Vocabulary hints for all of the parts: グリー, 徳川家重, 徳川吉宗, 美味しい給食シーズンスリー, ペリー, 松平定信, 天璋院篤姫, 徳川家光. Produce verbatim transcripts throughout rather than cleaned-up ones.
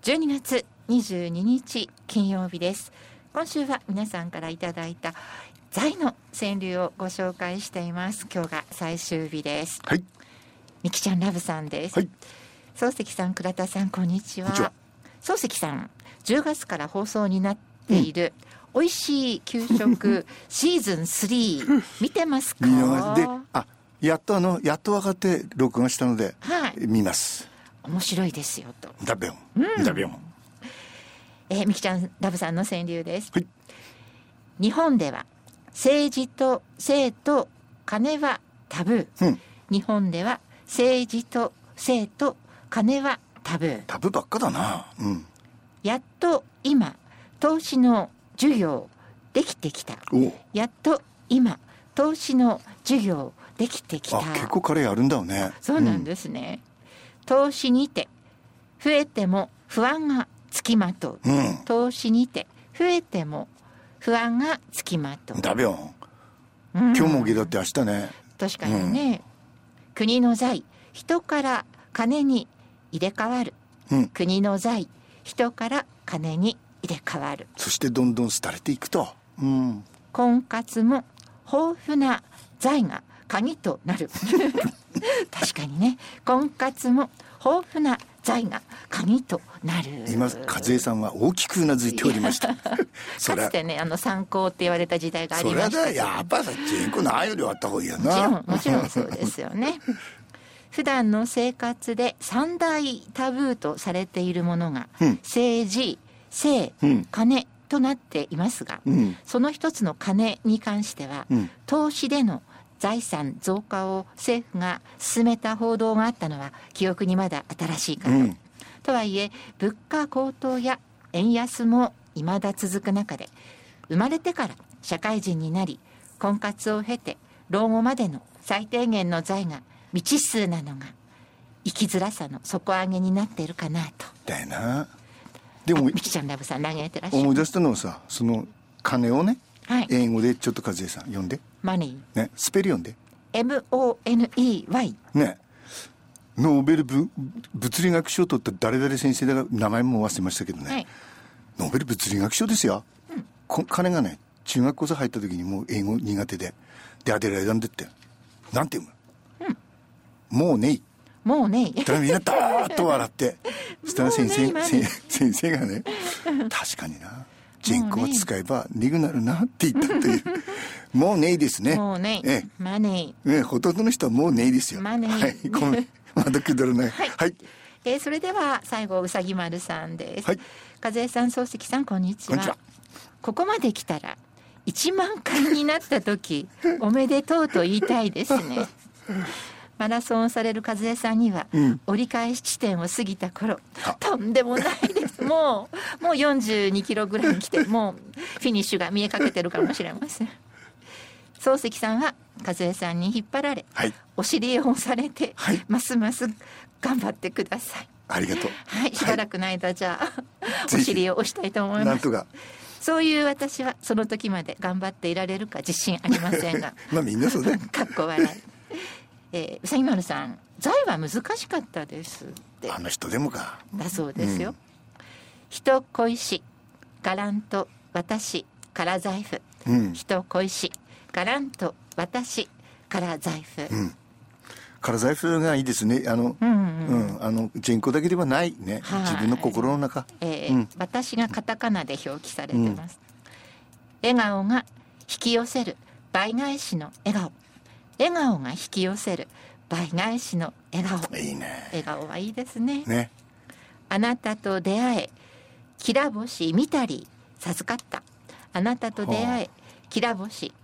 じゅうにがつにじゅうににち金曜日です。今週は皆さんからいただいた財の川柳をご紹介しています。今日が最終日です。はい、みきちゃんラブさんです。はい、漱石さん、倉田さん、こんにちは。こんにちは。漱石さん、じゅうがつから放送になっている、うん、美味しい給食シーズンスリー見てますか？で、あ、やっとあのやっと分かって録画したので、はい、見ます。面白いですよと。だべよ、うん、だべよ。えー、みきちゃんラブさんの川柳です。はい、日本では政治と性と金はタブー、うん、日本では政治と性と金はタブー。タブーばっかだな、うん、やっと今投資の授業できてきた。やっと今投資の授業できてきた。あ、結構彼やるんだよね。そうなんですね、うん、投資にて増えても不安がつきまとう、うん、投資にて増えても不安がつきまとう。だべよ、うん、今日もぎだって明日ね。確かにね、うん、国の財人から金に入れ替わる、うん、国の財人から金に入れ替わる。そしてどんどん廃れていくと、うん、婚活も豊富な財が鍵となる確かにね、婚活も豊富な財が鍵となる。今和江さんは大きくうなずいておりました。かつてね、あの参考って言われた時代がありました。それはやっぱさ、人口ないよりはあった方がいいよな。もちろん、もちろんそうですよね普段の生活で三大タブーとされているものが、うん、政治、性、うん、金となっていますが、うん、その一つの金に関しては、うん、投資での財産増加を政府が進めた報道があったのは記憶にまだ新しいかと、うん、とはいえ物価高騰や円安も未だ続く中で、生まれてから社会人になり婚活を経て老後までの最低限の財が未知数なのが生きづらさの底上げになっているかなと。だよな。でもみきちゃんラブさん投げてらっしゃる。思い出したのはさ、その金をね、はい、英語でちょっと和江さん読んで。マネー、ね、スペル読んで。 エムオーエヌイーワイ ね。ノーベルぶ物理学賞を取った誰々先生だが名前も忘れましたけどね、はい、ノーベル物理学賞ですよ、うん、こ彼がね、中学校さ入った時にもう英語苦手ででアデライダンでってなんて読む、うん、もうねいもうねえってみんなダーッと笑ってそしたら先生、先生がね確かにな人口を使えばリグなるなって言ったというもうねいですね。もうねい、ええ、マネー、ええ、ほとんどの人はもうねいですよ。マネー、はい、ごめんまだくだらない、はいはい。えー、それでは最後うさぎ丸さんです。はい、和江さん、漱石さん、こんにちは。こんにちは。ここまで来たらいちまんかいになった時おめでとうと言いたいですねマラソンをされる和江さんには、うん、折り返し地点を過ぎた頃とんでもないですもう、もうよんじゅうにキロぐらい来てもうフィニッシュが見えかけてるかもしれません。漱石さんは和江さんに引っ張られ、はい、お尻を押されて、はい、ますます頑張ってください。ありがとう、はい、しばらくの間、はい、じゃあお尻を押したいと思います。なんとかそういう私はその時まで頑張っていられるか自信ありませんがまあみんなそうだかっこ笑いえー、うさぎ丸さん、財は難しかったですって。あの人でもかだそうですよ、うん、人恋しがらんと私から財布、うん、人恋しがらんと私から財布、うん、から財布がいいですね。あの、うんうんうん、あの人口だけではないね、はい、自分の心の中、えーうん、私がカタカナで表記されてます、うん、笑顔が引き寄せる倍返しの笑顔。笑顔が引き寄せる倍返しの笑顔。いいね。笑顔はいいですね。ね。あなたと出会えきら星見たり授かった。あなたと出会えきら星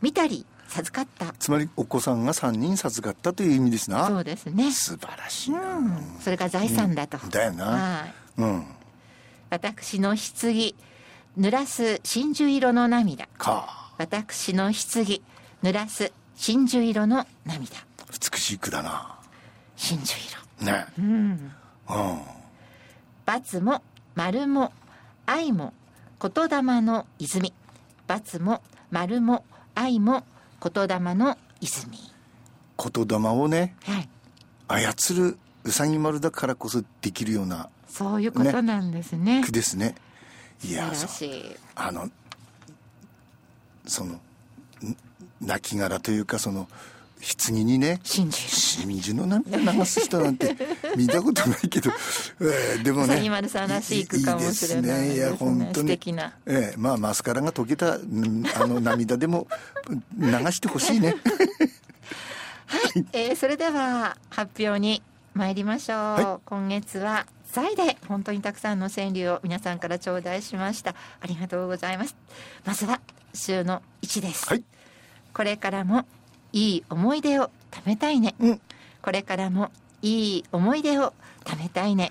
見たり授かった。つまりお子さんがさんにん授かったという意味ですな。そうですね。素晴らしいな、うん、それが財産だと、うん、だよな、うん、私の棺濡らす真珠色の涙か。私の棺濡らす真珠色の涙。美しい句だな真珠色ね。うん、うん、罰も丸も愛も言霊の泉。罰も丸も愛も言霊の泉。言霊をね、はい、操るうさぎ丸だからこそできるようなそういうことなんですね。ねですね。いや、そうあのその亡きがらというかその棺にね真珠の涙流す人なんて見たことないけど、えー、でもね谷丸さんらしい句かもしれないですね。いや本当に素敵な、えー、まあマスカラが溶けたあの涙でも流してほしいねはい、えー、それでは発表に参りましょう、はい、今月は在で本当にたくさんの川柳を皆さんから頂戴しました。ありがとうございます。まずは週のいちです、はい、これからもいい思い出を貯めたいね、うん、これからもいい思い出を貯めたいね。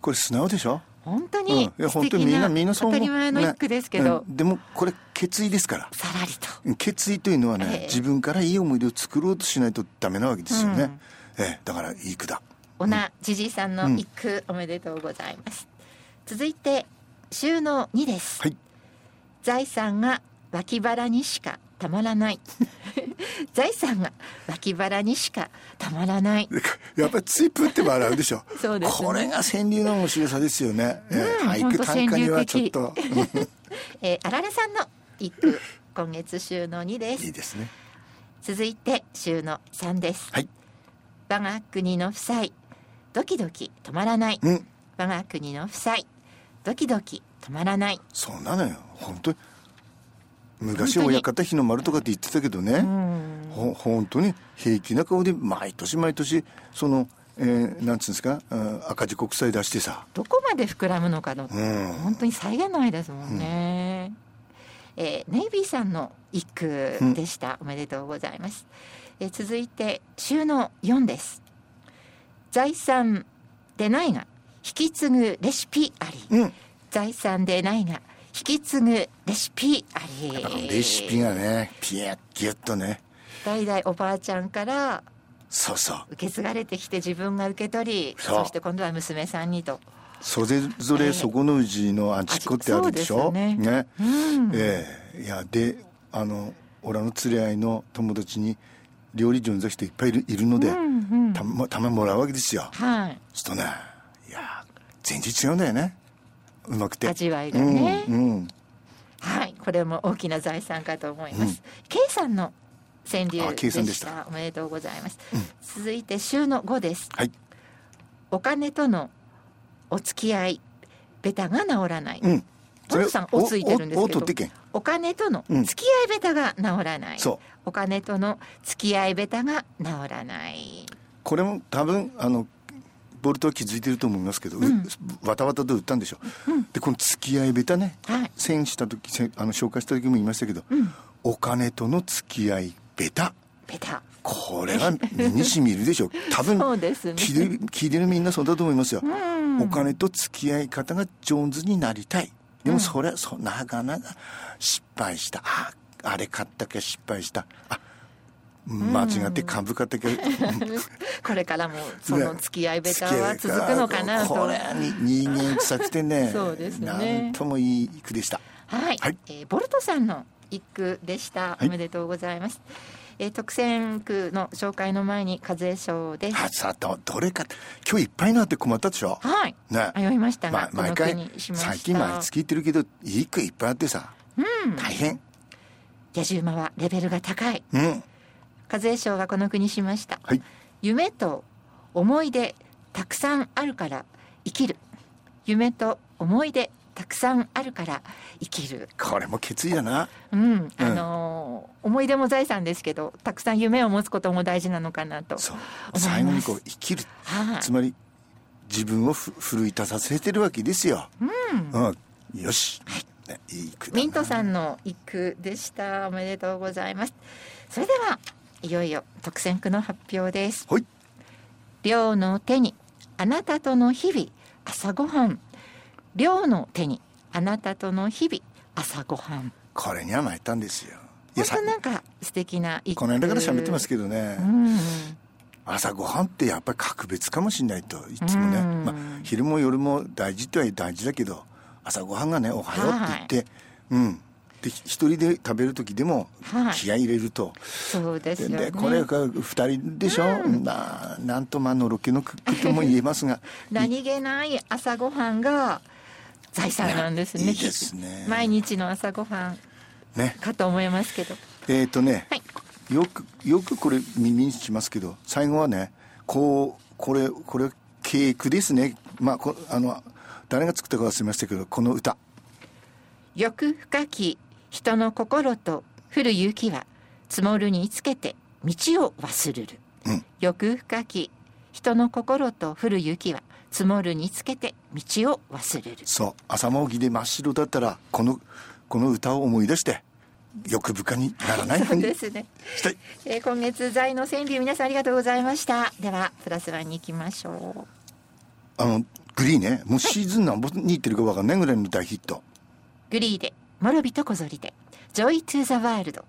これ素直でしょ本当に、うん、いや本当にみんなみんなそう思う。当たり前の一句ですけど、ねうん、でもこれ決意ですから。さらりと決意というのはね、えー、自分からいい思い出を作ろうとしないとダメなわけですよね、うんえー、だからいい句だ。おなじじいさんの一句、うん、おめでとうございます。続いて収納にです、はい、財産が脇腹にしかたまらない財産が脇腹にしかたまらないやっぱりついプって笑うでしょそうです、ね、これが川柳の面白さですよね、うんえー、俳句短歌にはちょっと、えー、あられさんの一句今月収納にです。いいですね。続いて収納さんです、はい、我が国の夫妻ドキドキ止まらない、うん、我が国の夫妻ドキドキ止まらない。そんなのよ本当に昔親方日の丸とかって言ってたけどね、うん、ほ本当に平気な顔で毎年毎年その、えー、なんつうんですか赤字国債出してさどこまで膨らむのかの、うん、本当に際限ないですもんね、うんえー、ネイビーさんの一句でした、うん、おめでとうございます、えー、続いて収納よんです。財産でないが引き継ぐレシピあり、うん、財産でないが引き継ぐレシピあり。レシピがねピュッギュッとね代々おばあちゃんからそうそう受け継がれてきて自分が受け取り そ, そして今度は娘さんにとそれぞれそこのうちのあちっこってあるでしょ、えー、ね, ね、うんえー、いやであの俺の連れ合いの友達に料理上手な人いっぱいい る, いるので、うんうん、た, たまもらうわけですよ、はい、ちょっとねいや全然違うんだよねうまくて味わいがね、うんうん、はいこれも大きな財産かと思います、うん、K さんの川柳でした。 でしたおめでとうございます、うん、続いて週のごです、はい、お金とのお付き合いベタが治らない、うん、トムさんおついてるんですけど お, お, お金との付き合いベタが治らない、うん、お金との付き合いベタが治らない。これも多分あのボルトは気づいてると思いますけど、うん、わたわたと打ったんでしょ、うん、でこの付き合いベタね、はい、選した時あの紹介した時も言いましたけど、うん、お金との付き合いベタベタこれが身にしみるでしょ多分そうです、ね、聞いてる、聞いてるみんなそうだと思いますよ、うん、お金と付き合い方が上手になりたい。でもそれは、うん、なかなか失敗した あ, あれ買ったけ失敗したあ間違って株価的、うん、これからもその付き合いベタは続くのかなとこれ人間臭くて ね, そうですねなんともいい句でした。はい、はいえー、ボルトさんの一句でした、はい、おめでとうございます、えー、特選句の紹介の前に課税賞です。あさあどれか今日いっぱいなって困ったでしょ。はい、ね、迷いましたが、ま、毎回最近毎月言ってるけどいい句いっぱいあってさ、うん、大変野次馬はレベルが高い、うん課税省がこの句にしました、はい、夢と思い出たくさんあるから生きる夢と思い出たくさんあるから生きる。これも決意だな、うんあのーうん、思い出も財産ですけどたくさん夢を持つことも大事なのかなと思います。最後にこう生きる、はあ、つまり自分を奮い立たせてるわけですよ、うんうん、よし、はい、いい句だな。ミントさんの一句でした。おめでとうございます。それではいよいよ特選句の発表です、はい、両の手にあなたとの日々朝ごはん両の手にあなたとの日々朝ごはん。これには参ったんですよ。本当なんか素敵な一句この間から喋ってますけどね、うん、朝ごはんってやっぱり格別かもしれないといつもね、うんまあ、昼も夜も大事とは大事だけど朝ごはんがねおはようって言って、はい、うんで一人で食べる時でも気合い入れると、はい、そうですよね。でこれが二人でしょ、うん、な, なんとまあのろけのくとも言えますが何気ない朝ごはんが財産なんです ね, ね, いいですね。毎日の朝ごはんかと思いますけど、ね、えっ、ー、とね、はい、よくよくこれ耳にしますけど、最後はねこうこれこれケークですね。まあこあの誰が作ったか忘れましたけど、この歌、欲深き人の心と降る雪は積もるにつけて道を忘れる、うん、欲深き人の心と降る雪は積もるにつけて道を忘れる。そう、朝もぎで真っ白だったらこのこの歌を思い出して欲深にならないようにしたい、ねえー、今月財の川柳皆さんありがとうございました。ではプラスワンに行きましょう。あのグリーね、もうシーズン何本にいってるか分かんないぐらいの大ヒット、はい、グリーでモロビと小ぞりで Joy to the World。